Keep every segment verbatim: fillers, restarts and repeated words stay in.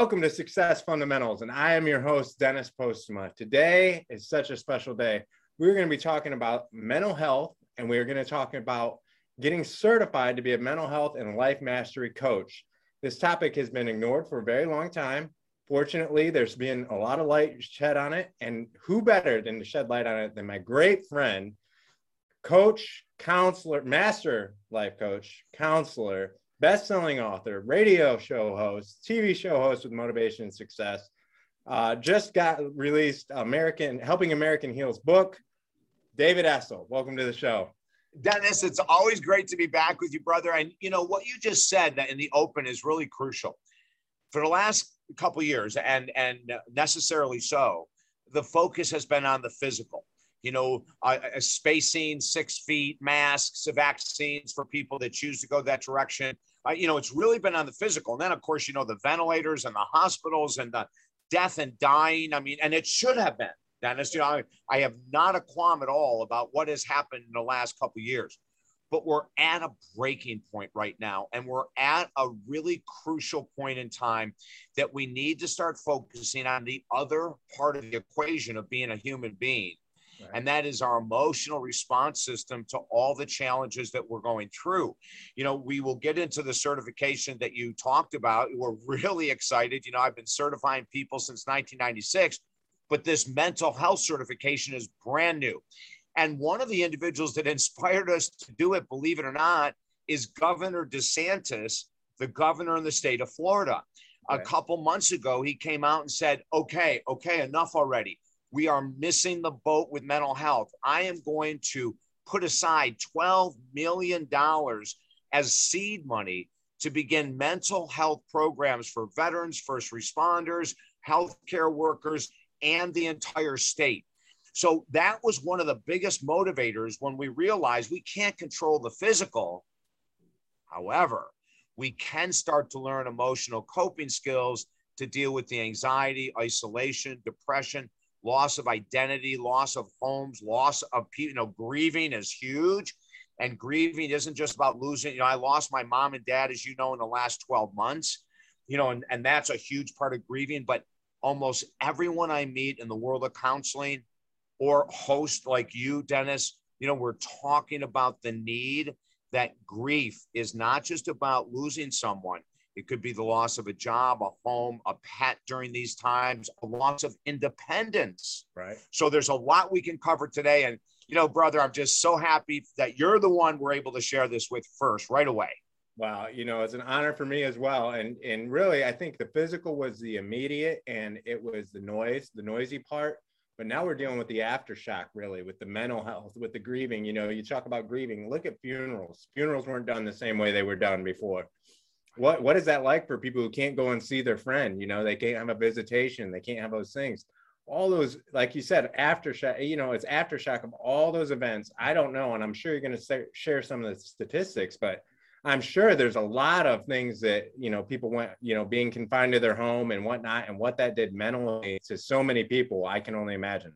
Welcome to Success Fundamentals, and I am your host, Dennis Postuma. Today is such a special day. We're going to be talking about mental health, and we're going to talk about getting certified to be a mental health and life mastery coach. This topic has been ignored for a very long time. Fortunately, there's been a lot of light shed on it, and who better than to shed light on it than my great friend, coach, counselor, master life coach, counselor, best-selling author, radio show host, T V show host with motivation and success. Uh, just got released American, Helping American Heal's book, David Essel. Welcome to the show. Dennis, it's always great to be back with you, brother. And you know, what you just said in the open is really crucial. For the last couple of years, and, and necessarily so, the focus has been on the physical. You know, uh, spacing, six feet, masks, vaccines for people that choose to go that direction. Uh, you know, it's really been on the physical. And then, of course, you know, the ventilators and the hospitals and the death and dying. I mean, and it should have been, Dennis. You know, I, I have not a qualm at all about what has happened in the last couple of years. But we're at a breaking point right now. And we're at a really crucial point in time that we need to start focusing on the other part of the equation of being a human being. Right. And that is our emotional response system to all the challenges that we're going through. You know, we will get into the certification that you talked about. We're really excited. You know, I've been certifying people since nineteen ninety-six, but this mental health certification is brand new. And one of the individuals that inspired us to do it, believe it or not, is Governor DeSantis, the governor in the state of Florida. Right. A couple months ago, he came out and said, okay, okay, enough already. We are missing the boat with mental health. I am going to put aside twelve million dollars as seed money to begin mental health programs for veterans, first responders, healthcare workers, and the entire state. So that was one of the biggest motivators when we realized we can't control the physical. However, we can start to learn emotional coping skills to deal with the anxiety, isolation, depression, loss of identity, loss of homes, loss of, you know, grieving is huge. And grieving isn't just about losing, you know, I lost my mom and dad, as you know, in the last twelve months, you know, and, and that's a huge part of grieving. But almost everyone I meet in the world of counseling or host like you, Dennis, you know, we're talking about the need that grief is not just about losing someone. It could be the loss of a job, a home, a pet during these times, a loss of independence. Right. So there's a lot we can cover today. And, you know, brother, I'm just so happy that you're the one we're able to share this with first right away. Wow. You know, it's an honor for me as well. And, and really, I think the physical was the immediate and it was the noise, the noisy part. But now we're dealing with the aftershock, really, with the mental health, with the grieving. You know, you talk about grieving. Look at funerals. Funerals weren't done the same way they were done before. What, what is that like for people who can't go and see their friend? You know, they can't have a visitation. They can't have those things. All those, like you said, aftershock, you know, it's aftershock of all those events. I don't know. And I'm sure you're going to share some of the statistics, but I'm sure there's a lot of things that, you know, people went, you know, being confined to their home and whatnot, and what that did mentally to so many people, I can only imagine.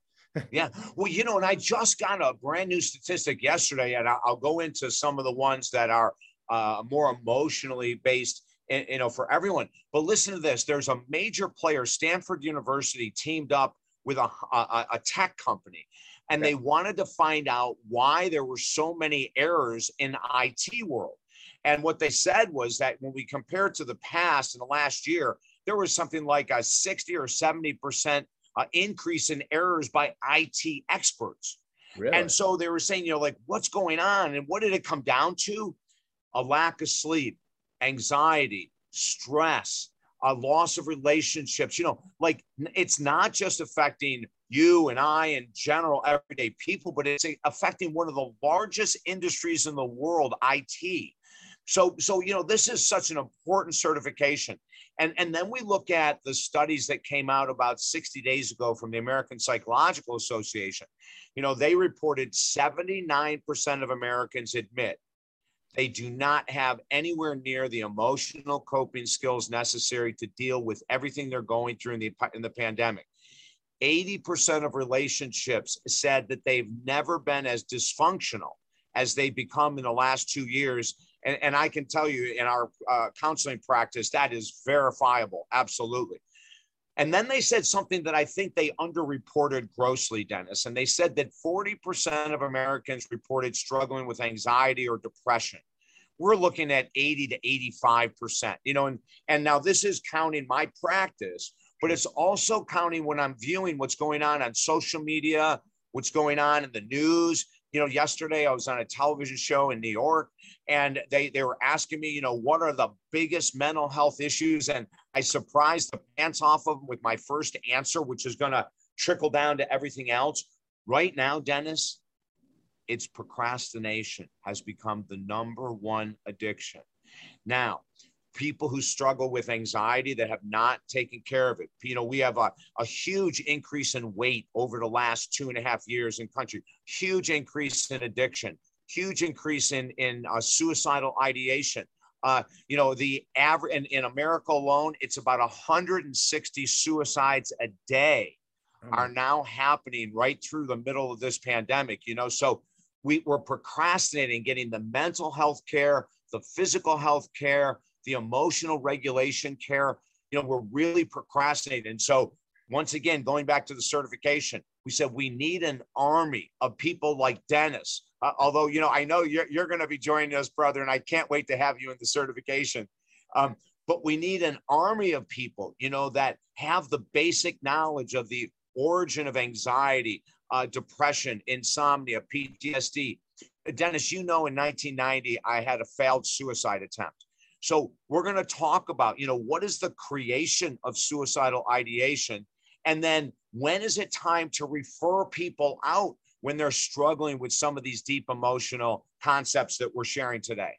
Yeah. Well, you know, and I just got a brand new statistic yesterday, and I'll go into some of the ones that are Uh, more emotionally based, you know, for everyone. But listen to this. There's a major player, Stanford University, teamed up with a, a, a tech company, and okay. They wanted to find out why there were so many errors in I T world. And what they said was that when we compared to the past in the last year, there was something like a sixty or seventy percent uh, increase in errors by I T experts. Really? And so they were saying, you know, like, what's going on? And what did it come down to? A lack of sleep, anxiety, stress, a loss of relationships. You know, like it's not just affecting you and I and general everyday people, but it's affecting one of the largest industries in the world, I T. So, so you know, this is such an important certification. And, and then we look at the studies that came out about sixty days ago from the American Psychological Association. You know, they reported seventy-nine percent of Americans admit they do not have anywhere near the emotional coping skills necessary to deal with everything they're going through in the, in the pandemic. eighty percent of relationships said that they've never been as dysfunctional as they've become in the last two years. And, and I can tell you in our uh, counseling practice, that is verifiable. Absolutely. And then they said something that I think they underreported grossly, Dennis. And they said that forty percent of Americans reported struggling with anxiety or depression. We're looking at eighty to eighty-five percent, you know, and, and now this is counting my practice, but it's also counting when I'm viewing what's going on on social media, what's going on in the news. You know, yesterday I was on a television show in New York, and they, they were asking me, you know, what are the biggest mental health issues? And I surprised the pants off of them with my first answer, which is going to trickle down to everything else. Right now, Dennis, it's procrastination has become the number one addiction. Now, people who struggle with anxiety that have not taken care of it. You know, we have a, a huge increase in weight over the last two and a half years in country, huge increase in addiction, huge increase in, in uh, suicidal ideation. Uh, you know, the average in, in America alone, it's about one hundred sixty suicides a day mm-hmm. are now happening right through the middle of this pandemic, you know, so we we're procrastinating getting the mental health care, the physical health care, the emotional regulation care. You know, we're really procrastinating. So once again, going back to the certification, we said we need an army of people like Dennis. Uh, although, you know, I know you're, you're going to be joining us, brother, and I can't wait to have you in the certification. Um, but we need an army of people, you know, that have the basic knowledge of the origin of anxiety, uh, depression, insomnia, P T S D. Dennis, you know, in nineteen ninety, I had a failed suicide attempt. So we're going to talk about, you know, what is the creation of suicidal ideation? And then when is it time to refer people out when they're struggling with some of these deep emotional concepts that we're sharing today?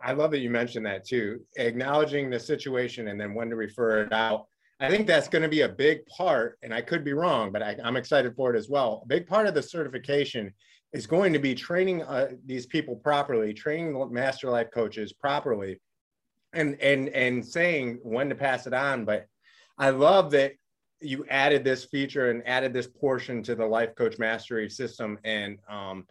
I love that you mentioned that too, acknowledging the situation and then when to refer it out. I think that's going to be a big part, and I could be wrong, but I, I'm excited for it as well. A big part of the certification is going to be training uh, these people properly, training the master life coaches properly, and and and saying when to pass it on. But I love that you added this feature and added this portion to the Life Coach Mastery System. And um,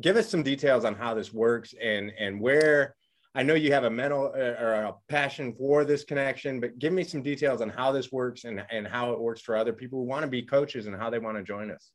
give us some details on how this works and and where. I know you have a mental uh, or a passion for this connection, but give me some details on how this works and and how it works for other people who want to be coaches and how they want to join us.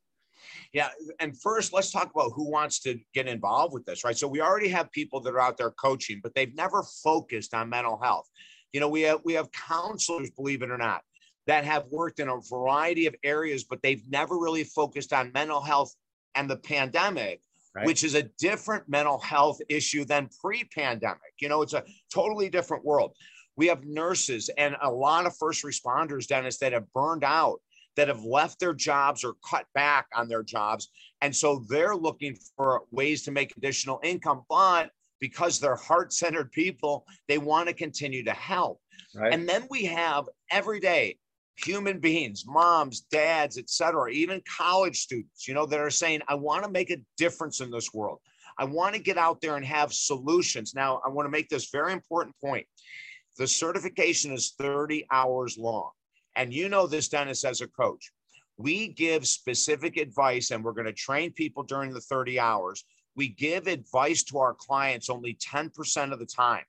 Yeah. And first, let's talk about who wants to get involved with this, right? So we already have people that are out there coaching, but they've never focused on mental health. You know, we have, we have counselors, believe it or not, that have worked in a variety of areas, but they've never really focused on mental health and the pandemic, right, which is a different mental health issue than pre-pandemic. You know, it's a totally different world. We have nurses and a lot of first responders, Dennis, that have burned out, that have left their jobs or cut back on their jobs. And so they're looking for ways to make additional income, but because they're heart-centered people, they want to continue to help. Right. And then we have everyday human beings, moms, dads, et cetera, even college students, you know, that are saying, I want to make a difference in this world. I want to get out there and have solutions. Now, I want to make this very important point. The certification is thirty hours long. And you know this, Dennis, as a coach, we give specific advice, and we're going to train people during the thirty hours. We give advice to our clients only ten percent of the time.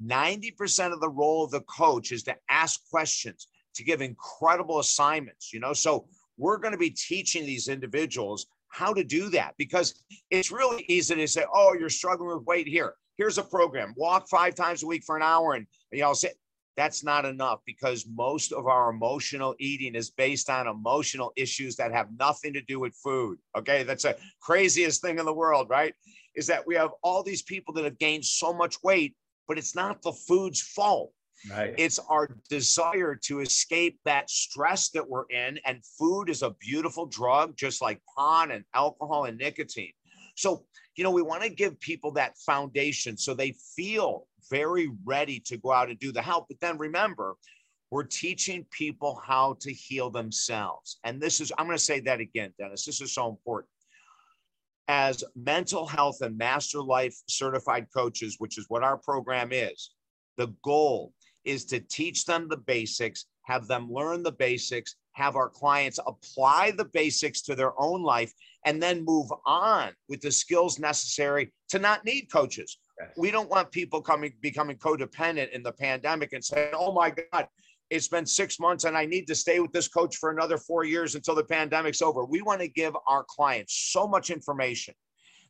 ninety percent of the role of the coach is to ask questions, to give incredible assignments, you know? So we're going to be teaching these individuals how to do that, because it's really easy to say, oh, you're struggling with weight here. Here's a program, walk five times a week for an hour. And you know, say, that's not enough, because most of our emotional eating is based on emotional issues that have nothing to do with food. Okay. That's the craziest thing in the world, right? Is that we have all these people that have gained so much weight, but it's not the food's fault. Right. It's our desire to escape that stress that we're in. And food is a beautiful drug, just like pot and alcohol and nicotine. So, you know, we want to give people that foundation so they feel very ready to go out and do the help. But then remember, we're teaching people how to heal themselves. And this is, I'm going to say that again, Dennis, this is so important. As mental health and master life certified coaches, which is what our program is, the goal is to teach them the basics, have them learn the basics, have our clients apply the basics to their own life, and then move on with the skills necessary to not need coaches Yes. We don't want people coming, becoming codependent in the pandemic and saying, oh my God, it's been six months and I need to stay with this coach for another four years until the pandemic's over. We want to give our clients so much information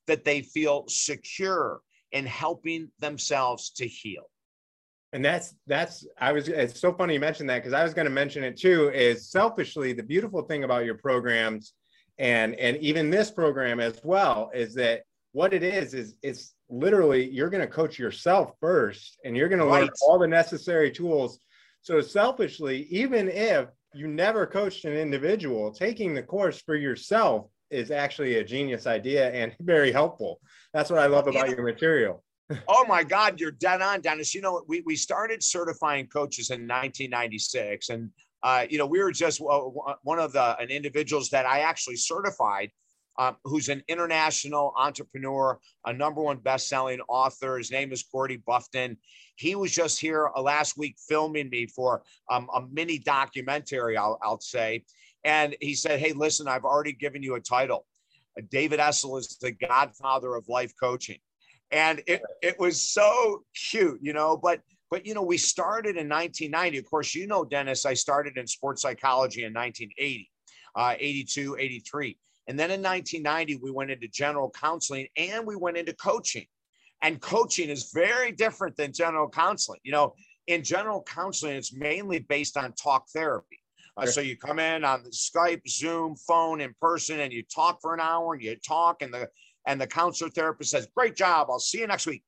that they feel secure in helping themselves to heal. And that's, that's, I was, it's so funny you mentioned that, because I was going to mention it too, is selfishly, the beautiful thing about your programs and, and even this program as well, is that what it is, is it's literally, you're going to coach yourself first, and you're going to learn all the necessary tools. So selfishly, even if you never coached an individual, taking the course for yourself is actually a genius idea and very helpful. That's what I love about your material. Oh my God, you're dead on, Dennis. You know, we, we started certifying coaches in nineteen ninety-six. And, uh, you know, we were just uh, one of the an individuals that I actually certified, uh, who's an international entrepreneur, a number one best-selling author. His name is Gordy Buffton. He was just here uh, last week filming me for um, a mini documentary, I'll, I'll say. And he said, hey, listen, I've already given you a title. David Essel is the godfather of life coaching. And it, it was so cute, you know, but, but, you know, we started in nineteen ninety. Of course, you know, Dennis, I started in sports psychology in nineteen eighty, uh, eighty-two, eighty-three. And then in nineteen ninety, we went into general counseling and we went into coaching. And coaching is very different than general counseling. You know, in general counseling, it's mainly based on talk therapy. Uh, so you come in on the Skype, Zoom, phone, in person, and you talk for an hour and you talk, and the, and the counselor therapist says, great job, I'll see you next week.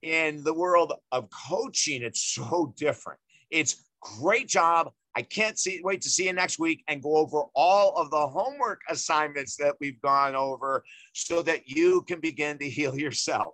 In the world of coaching, it's so different. It's great job, I can't see, wait to see you next week and go over all of the homework assignments that we've gone over so that you can begin to heal yourself.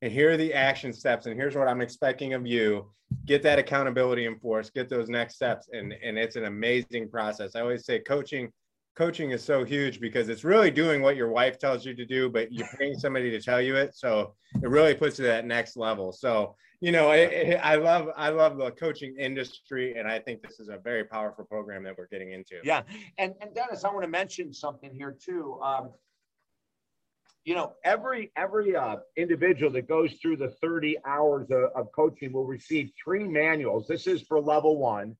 And here are the action steps. And here's what I'm expecting of you. Get that accountability enforced, get those next steps. And, and it's an amazing process. I always say coaching, coaching is so huge because it's really doing what your wife tells you to do, but you're paying somebody to tell you it. So it really puts you to that next level. So, you know, it, it, I love, I love the coaching industry. And I think this is a very powerful program that we're getting into. Yeah. And, and Dennis, I want to mention something here too. Um, You know, every every uh, individual that goes through the thirty hours of, of coaching will receive three manuals. This is for level one,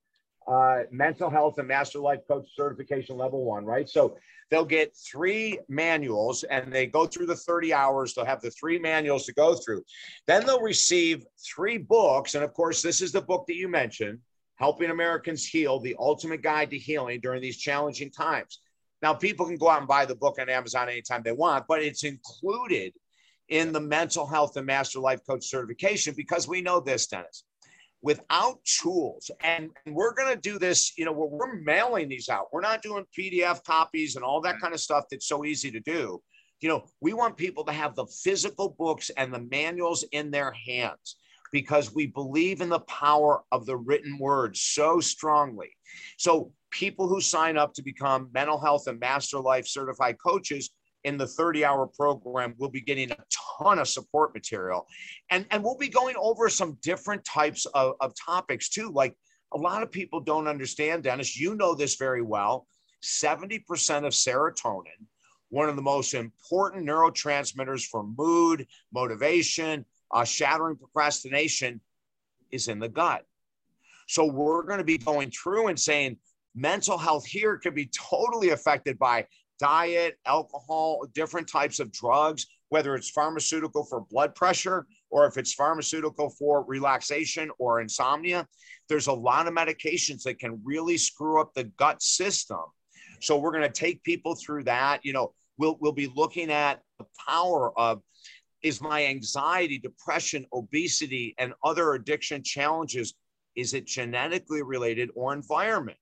uh, mental health and master life coach certification level one, right? So they'll get three manuals and they go through the thirty hours. They'll have the three manuals to go through. Then they'll receive three books. And of course, this is the book that you mentioned, Helping Americans Heal, the Ultimate Guide to Healing During These Challenging Times. Now, people can go out and buy the book on Amazon anytime they want, but it's included in the Mental Health and Master Life Coach Certification, because we know this, Dennis, without tools, and we're going to do this, you know, we're, we're mailing these out. We're not doing P D F copies and all that kind of stuff that's so easy to do. You know, we want people to have the physical books and the manuals in their hands, because we believe in the power of the written word so strongly. So people who sign up to become mental health and master life certified coaches in the thirty hour program will be getting a ton of support material. And, and we'll be going over some different types of, of topics too. Like, a lot of people don't understand, Dennis, you know this very well, seventy percent of serotonin, one of the most important neurotransmitters for mood, motivation, Uh, shattering procrastination, is in the gut. So we're going to be going through and saying mental health here could be totally affected by diet, alcohol, different types of drugs, whether it's pharmaceutical for blood pressure, or if it's pharmaceutical for relaxation or insomnia. There's a lot of medications that can really screw up the gut system. So we're going to take people through that. You know, we'll, we'll be looking at the power of, is my anxiety, depression, obesity, and other addiction challenges, is it genetically related or environment?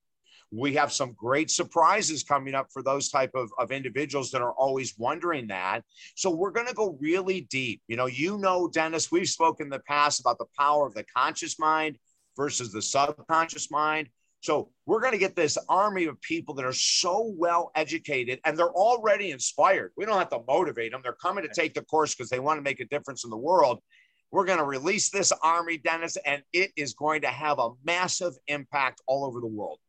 We have some great surprises coming up for those type of, of individuals that are always wondering that. So we're going to go really deep. You know, you know, Dennis, we've spoken in the past about the power of the conscious mind versus the subconscious mind. So we're going to get this army of people that are so well educated, and they're already inspired. We don't have to motivate them. They're coming to take the course because they want to make a difference in the world. We're going to release this army, Dennis, and it is going to have a massive impact all over the world.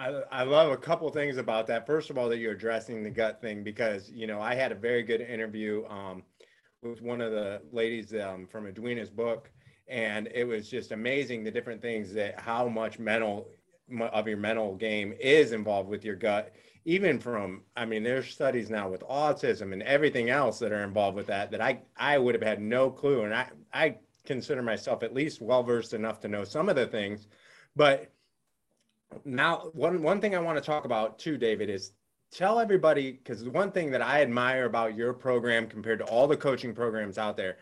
I, I love a couple things about that. First of all, that you're addressing the gut thing, because, you know, I had a very good interview um, with one of the ladies um, from Edwina's book, and it was just amazing the different things that how much mental of your mental game is involved with your gut. Even from, I mean, there's studies now with autism and everything else that are involved with that, that I, I would have had no clue. And I, I consider myself at least well-versed enough to know some of the things. But now one, one thing I want to talk about too, David, is tell everybody, because the one thing that I admire about your program compared to all the coaching programs out there,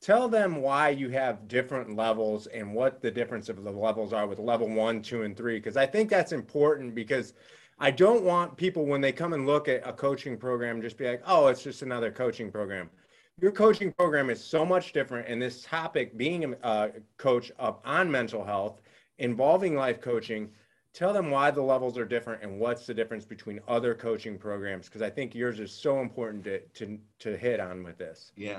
tell them why you have different levels and what the difference of the levels are with level one, two, and three. Because I think that's important, because I don't want people, when they come and look at a coaching program, just be like, oh, it's just another coaching program. Your coaching program is so much different. And this topic, being a coach up on mental health, involving life coaching, tell them why the levels are different and what's the difference between other coaching programs, because I think yours is so important to, to, to hit on with this. Yeah.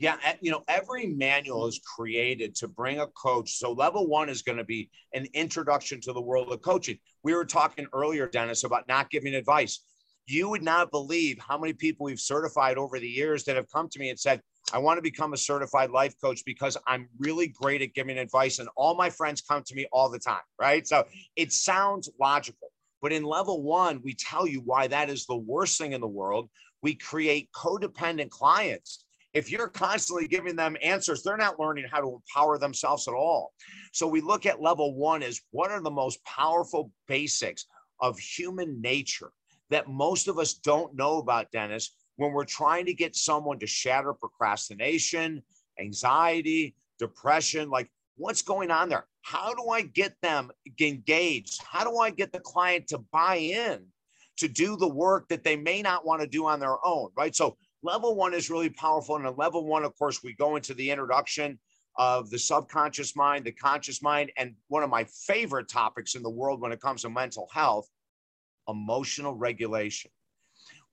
Yeah. You know, every manual is created to bring a coach. So level one is going to be an introduction to the world of coaching. We were talking earlier, Dennis, about not giving advice. You would not believe how many people we've certified over the years that have come to me and said, I want to become a certified life coach because I'm really great at giving advice. And all my friends come to me all the time. Right. So it sounds logical, but in level one, we tell you why that is the worst thing in the world. We create codependent clients. If you're constantly giving them answers, they're not learning how to empower themselves at all. So we look at level one as what are the most powerful basics of human nature that most of us don't know about, Dennis, when we're trying to get someone to shatter procrastination, anxiety, depression. Like, what's going on there? How do I get them engaged? How do I get the client to buy in to do the work that they may not want to do on their own, right? So level one is really powerful. And in level one, of course, we go into the introduction of the subconscious mind, the conscious mind, and one of my favorite topics in the world when it comes to mental health, emotional regulation,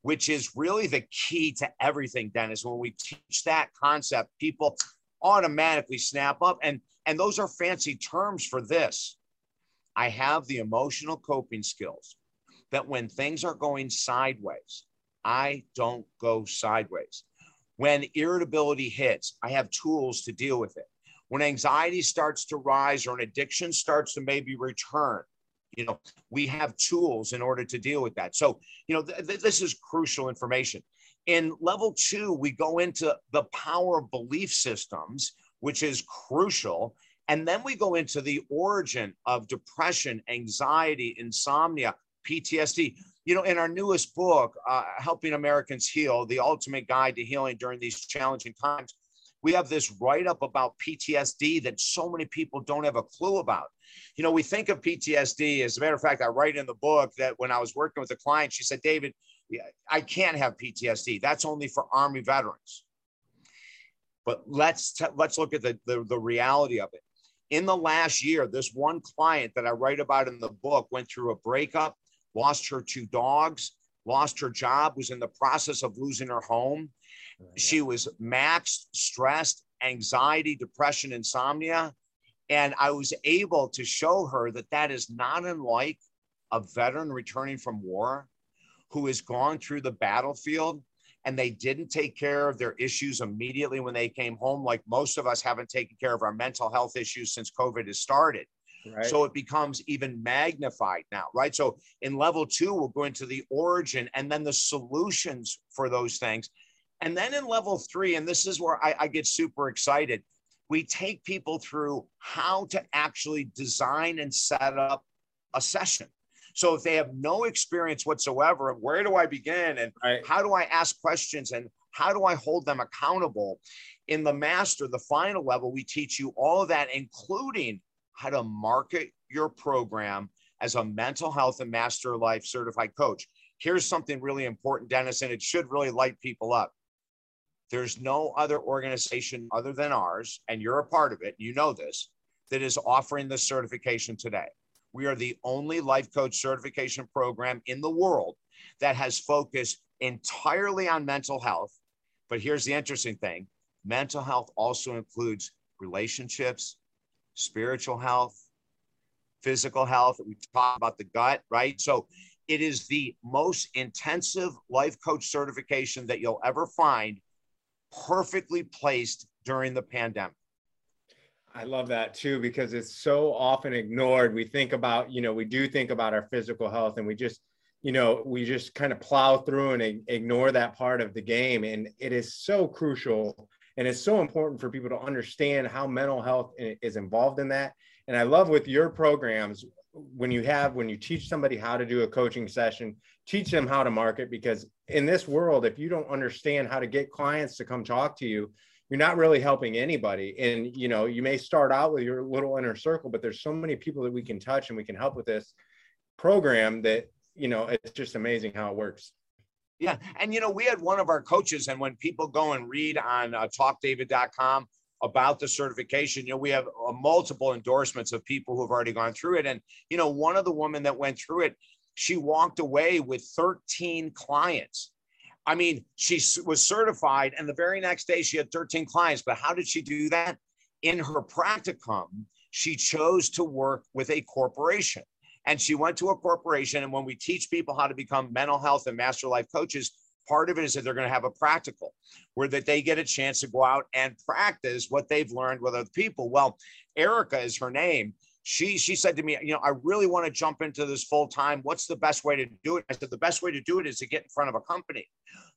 which is really the key to everything, Dennis. When we teach that concept, people automatically snap up. And, and those are fancy terms for this. I have the emotional coping skills that when things are going sideways, I don't go sideways. When irritability hits, I have tools to deal with it. When anxiety starts to rise or an addiction starts to maybe return, you know, we have tools in order to deal with that. So, you know, th th this is crucial information. In level two, we go into the power of belief systems, which is crucial. And then we go into the origin of depression, anxiety, insomnia, P T S D. You know, in our newest book, uh, Helping Americans Heal, The Ultimate Guide to Healing During These Challenging Times, we have this write-up about P T S D that so many people don't have a clue about. You know, we think of P T S D. As a matter of fact, I write in the book that when I was working with a client, she said, David, I can't have P T S D. That's only for Army veterans. But let's, t let's look at the, the, the reality of it. In the last year, this one client that I write about in the book went through a breakup, lost her two dogs, lost her job, was in the process of losing her home. Oh, yeah. She was maxed, stressed, anxiety, depression, insomnia. And I was able to show her that that is not unlike a veteran returning from war who has gone through the battlefield and they didn't take care of their issues immediately when they came home, like most of us haven't taken care of our mental health issues since COVID has started. Right. So it becomes even magnified now, right? So in level two, we'll go into the origin and then the solutions for those things. And then in level three, and this is where I, I get super excited, we take people through how to actually design and set up a session. So if they have no experience whatsoever, where do I begin? And right. How do I ask questions? And how do I hold them accountable? In the master, the final level, we teach you all of that, including how to market your program as a mental health and master life certified coach. Here's something really important, Dennis, and it should really light people up. There's no other organization other than ours, and you're a part of it, you know this, that is offering this certification today. We are the only life coach certification program in the world that has focused entirely on mental health. But here's the interesting thing. Mental health also includes relationships, spiritual health, physical health. We talk about the gut, right? So it is the most intensive life coach certification that you'll ever find perfectly placed during the pandemic. I love that too, because it's so often ignored. We think about, you know, we do think about our physical health, and we just, you know, we just kind of plow through and ignore that part of the game. And it is so crucial. And it's so important for people to understand how mental health is involved in that. And I love with your programs, when you have, when you teach somebody how to do a coaching session, teach them how to market, because in this world, if you don't understand how to get clients to come talk to you, you're not really helping anybody. And, you know, you may start out with your little inner circle, but there's so many people that we can touch, and we can help with this program that, you know, it's just amazing how it works. Yeah. And, you know, we had one of our coaches, and when people go and read on uh, talk david dot com about the certification, you know, we have uh, multiple endorsements of people who have already gone through it. And, you know, one of the women that went through it, she walked away with thirteen clients. I mean, she was certified, and the very next day she had thirteen clients. But how did she do that? In her practicum, she chose to work with a corporation, and she went to a corporation. And when we teach people how to become mental health and master life coaches, part of it is that they're going to have a practical where that they get a chance to go out and practice what they've learned with other people. Well, Erica is her name. She, she said to me, you know, I really want to jump into this full time. What's the best way to do it? I said, the best way to do it is to get in front of a company.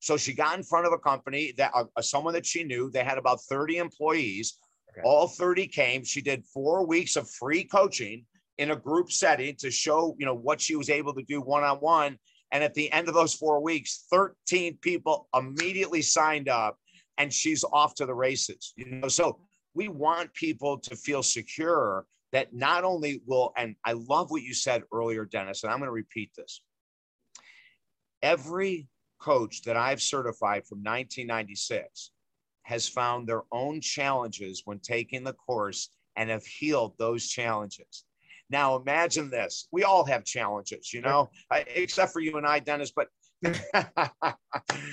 So she got in front of a company that uh, someone that she knew. They had about thirty employees. Okay. All thirty came. She did four weeks of free coaching in a group setting to show, you know, what she was able to do one-on-one. And at the end of those four weeks, thirteen people immediately signed up, and she's off to the races. You know, so we want people to feel secure that not only will, and I love what you said earlier, Dennis, and I'm going to repeat this. Every coach that I've certified from nineteen ninety-six has found their own challenges when taking the course and have healed those challenges. Now imagine this, we all have challenges, you know, except for you and I, Dennis, but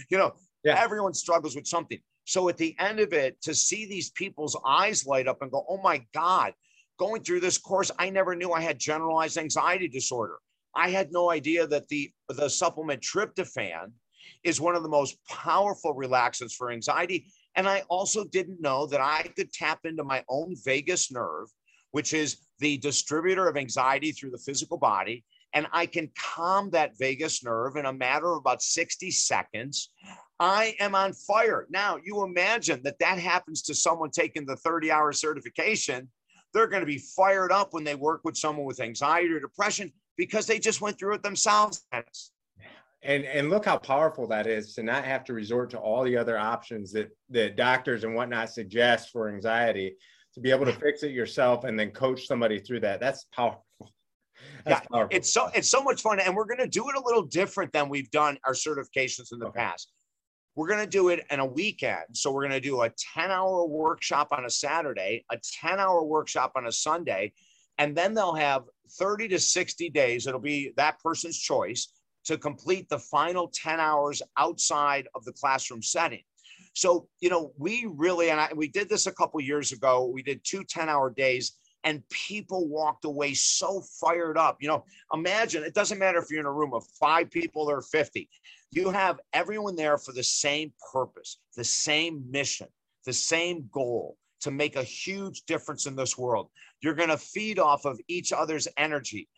you know, yeah. Everyone struggles with something. So at the end of it, to see these people's eyes light up and go, oh my God, going through this course, I never knew I had generalized anxiety disorder. I had no idea that the, the supplement tryptophan is one of the most powerful relaxants for anxiety. And I also didn't know that I could tap into my own vagus nerve, which is the distributor of anxiety through the physical body. And I can calm that vagus nerve in a matter of about sixty seconds. I am on fire. Now you imagine that that happens to someone taking the thirty hour certification. They're going to be fired up when they work with someone with anxiety or depression, because they just went through it themselves. And, and look how powerful that is, to not have to resort to all the other options that, that doctors and whatnot suggest for anxiety, to be able to fix it yourself and then coach somebody through that. That's powerful. That's yeah, powerful. It's so, it's so much fun. And we're going to do it a little different than we've done our certifications in the okay. past. We're going to do it in a weekend. So we're going to do a ten hour workshop on a Saturday, a ten hour workshop on a Sunday, and then they'll have thirty to sixty days. It'll be that person's choice to complete the final ten hours outside of the classroom setting. So, you know, we really, and I, we did this a couple of years ago, we did two ten hour days, and people walked away so fired up. You know, imagine, it doesn't matter if you're in a room of five people or fifty, you have everyone there for the same purpose, the same mission, the same goal, to make a huge difference in this world. You're going to feed off of each other's energy.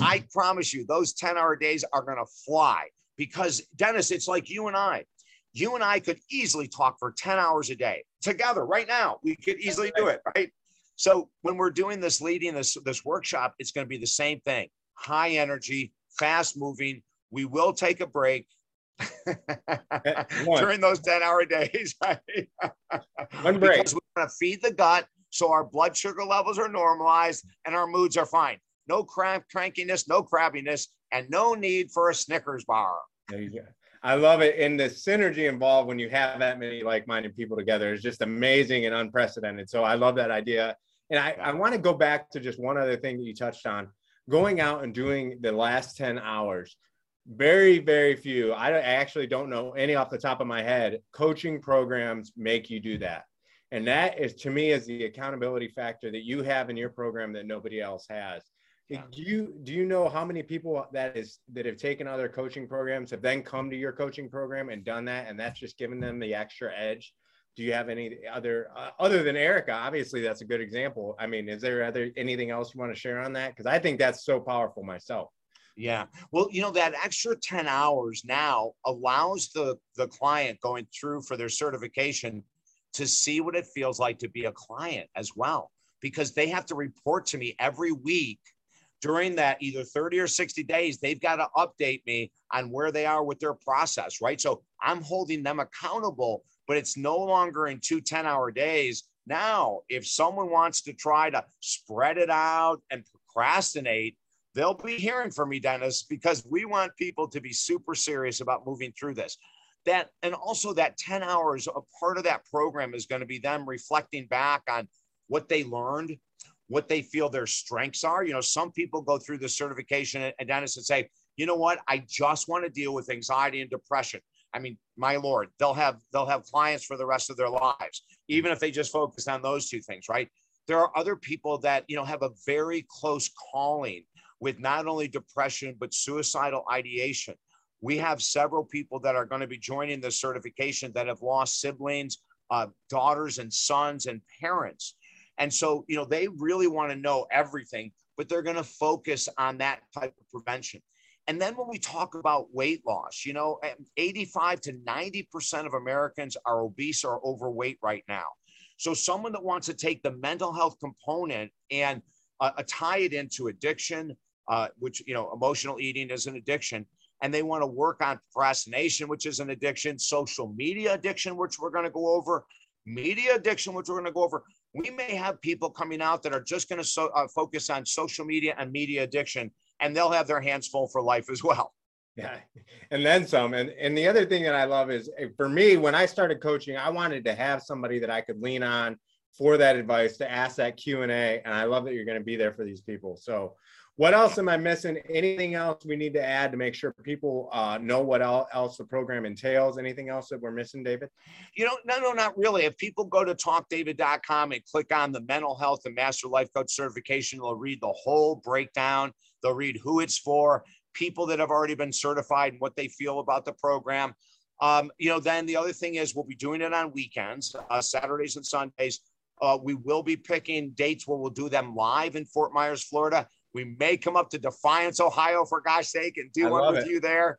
I promise you, those ten hour days are going to fly, because Dennis, it's like you and I, you and I could easily talk for ten hours a day together right now. We could easily do it, right? So when we're doing this, leading this, this workshop, it's going to be the same thing. High energy, fast moving. We will take a break during those ten hour days. Right? One break. Because we want to feed the gut so our blood sugar levels are normalized and our moods are fine. No crank, crankiness, no crabbiness, and no need for a Snickers bar. There you go. I love it. And the synergy involved when you have that many like-minded people together is just amazing and unprecedented. So I love that idea. And I, I want to go back to just one other thing that you touched on, going out and doing the last ten hours. Very, very few, I actually don't know any off the top of my head, coaching programs make you do that. And that is, to me, is the accountability factor that you have in your program that nobody else has. Yeah. Do you, do you know how many people that is that have taken other coaching programs have then come to your coaching program and done that? And that's just given them the extra edge Do you have any other, uh, other than Erica? Obviously, that's a good example. I mean, is there other, anything else you want to share on that? Because I think that's so powerful myself. Yeah. Well, you know, that extra ten hours now allows the, the client going through for their certification to see what it feels like to be a client as well, because they have to report to me every week during that either thirty or sixty days. They've got to update me on where they are with their process, right? So I'm holding them accountable, but it's no longer in two ten-hour days. Now, if someone wants to try to spread it out and procrastinate, they'll be hearing from me, Dennis, because we want people to be super serious about moving through this. That, and also that ten hours, a part of that program is going to be them reflecting back on what they learned, what they feel their strengths are. You know, some people go through the certification, and Dennis, and say, you know what, I just want to deal with anxiety and depression. I mean, my Lord, they'll have, they'll have clients for the rest of their lives, even if they just focus on those two things, right? There are other people that, you know, have a very close calling with not only depression, but suicidal ideation. We have several people that are going to be joining the certification that have lost siblings, uh, daughters and sons and parents. And so, you know, they really want to know everything, but they're going to focus on that type of prevention. And then when we talk about weight loss, you know, eighty-five to ninety percent of Americans are obese or overweight right now. So someone that wants to take the mental health component and Uh, tie it into addiction, uh, which, you know, emotional eating is an addiction, and they want to work on procrastination, which is an addiction, social media addiction, which we're going to go over, media addiction, which we're going to go over. We may have people coming out that are just going to so, uh, focus on social media and media addiction, and they'll have their hands full for life as well. Yeah, and then some. And, and the other thing that I love is, for me, when I started coaching, I wanted to have somebody that I could lean on for that advice, to ask that Q and A. And I love that you're going to be there for these people. So what else am I missing? Anything else we need to add to make sure people uh, know what else the program entails? Anything else that we're missing, David? You know, no, no, not really. If people go to talk david dot com and click on the Mental Health and Master Life Coach Certification, they'll read the whole breakdown. They'll read who it's for, people that have already been certified and what they feel about the program. Um, you know, then the other thing is we'll be doing it on weekends, uh, Saturdays and Sundays. Uh, we will be picking dates where we'll do them live in Fort Myers, Florida. We may come up to Defiance, Ohio, for gosh sake, and do one with you there.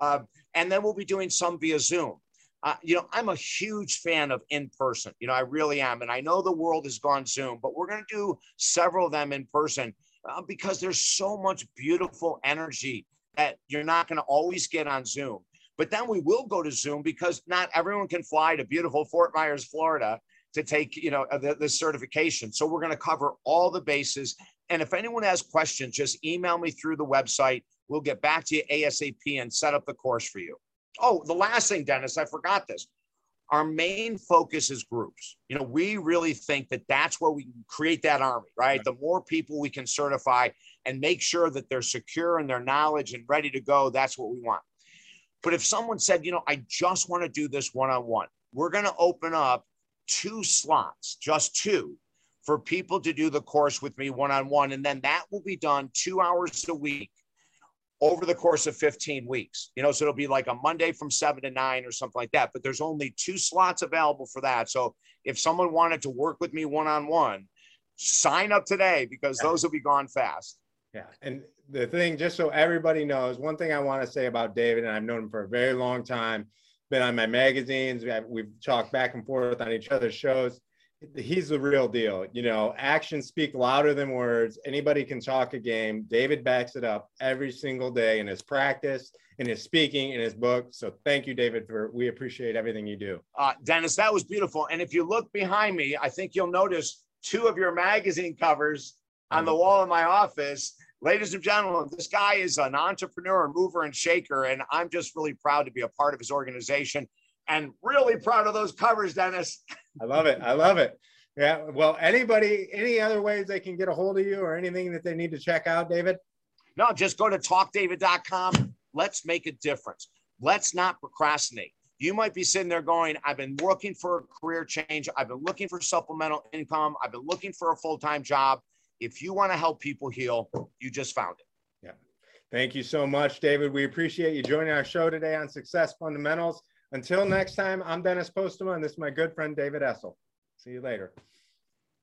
Uh, and then we'll be doing some via Zoom. Uh, you know, I'm a huge fan of in-person. You know, I really am. And I know the world has gone Zoom, but we're going to do several of them in person uh, because there's so much beautiful energy that you're not going to always get on Zoom. But then we will go to Zoom because not everyone can fly to beautiful Fort Myers, Florida, to take, you know, the, the certification. So we're going to cover all the bases. And if anyone has questions, just email me through the website. We'll get back to you ASAP and set up the course for you. Oh, the last thing, Dennis, I forgot this. Our main focus is groups. You know, we really think that that's where we create that army, right? right? The more people we can certify and make sure that they're secure in their knowledge and ready to go, that's what we want. But if someone said, you know, I just want to do this one-on-one, we're going to open up two slots, just two, for people to do the course with me one-on-one. And then that will be done two hours a week over the course of fifteen weeks. You know, so it'll be like a Monday from seven to nine or something like that. But there's only two slots available for that. So if someone wanted to work with me one-on-one, sign up today because those will be gone fast. Yeah. And the thing, just so everybody knows, one thing I want to say about David, and I've known him for a very long time, been on my magazines, we've talked back and forth on each other's shows. He's the real deal. You know, actions speak louder than words. Anybody can talk a game. David backs it up every single day in his practice, in his speaking, in his book. So thank you, David, for, we appreciate everything you do. Uh, Dennis, that was beautiful. And if you look behind me, I think you'll notice two of your magazine covers on the wall of my office. Ladies and gentlemen, this guy is an entrepreneur, mover and shaker, and I'm just really proud to be a part of his organization and really proud of those covers, Dennis. I love it. I love it. Yeah. Well, anybody, any other ways they can get a hold of you or anything that they need to check out, David? No, just go to talk david dot com. Let's make a difference. Let's not procrastinate. You might be sitting there going, I've been looking for a career change. I've been looking for supplemental income. I've been looking for a full-time job. If you want to help people heal, you just found it. Yeah. Thank you so much, David. We appreciate you joining our show today on Success Fundamentals. Until next time, I'm Dennis Postuma, and this is my good friend David Essel. See you later.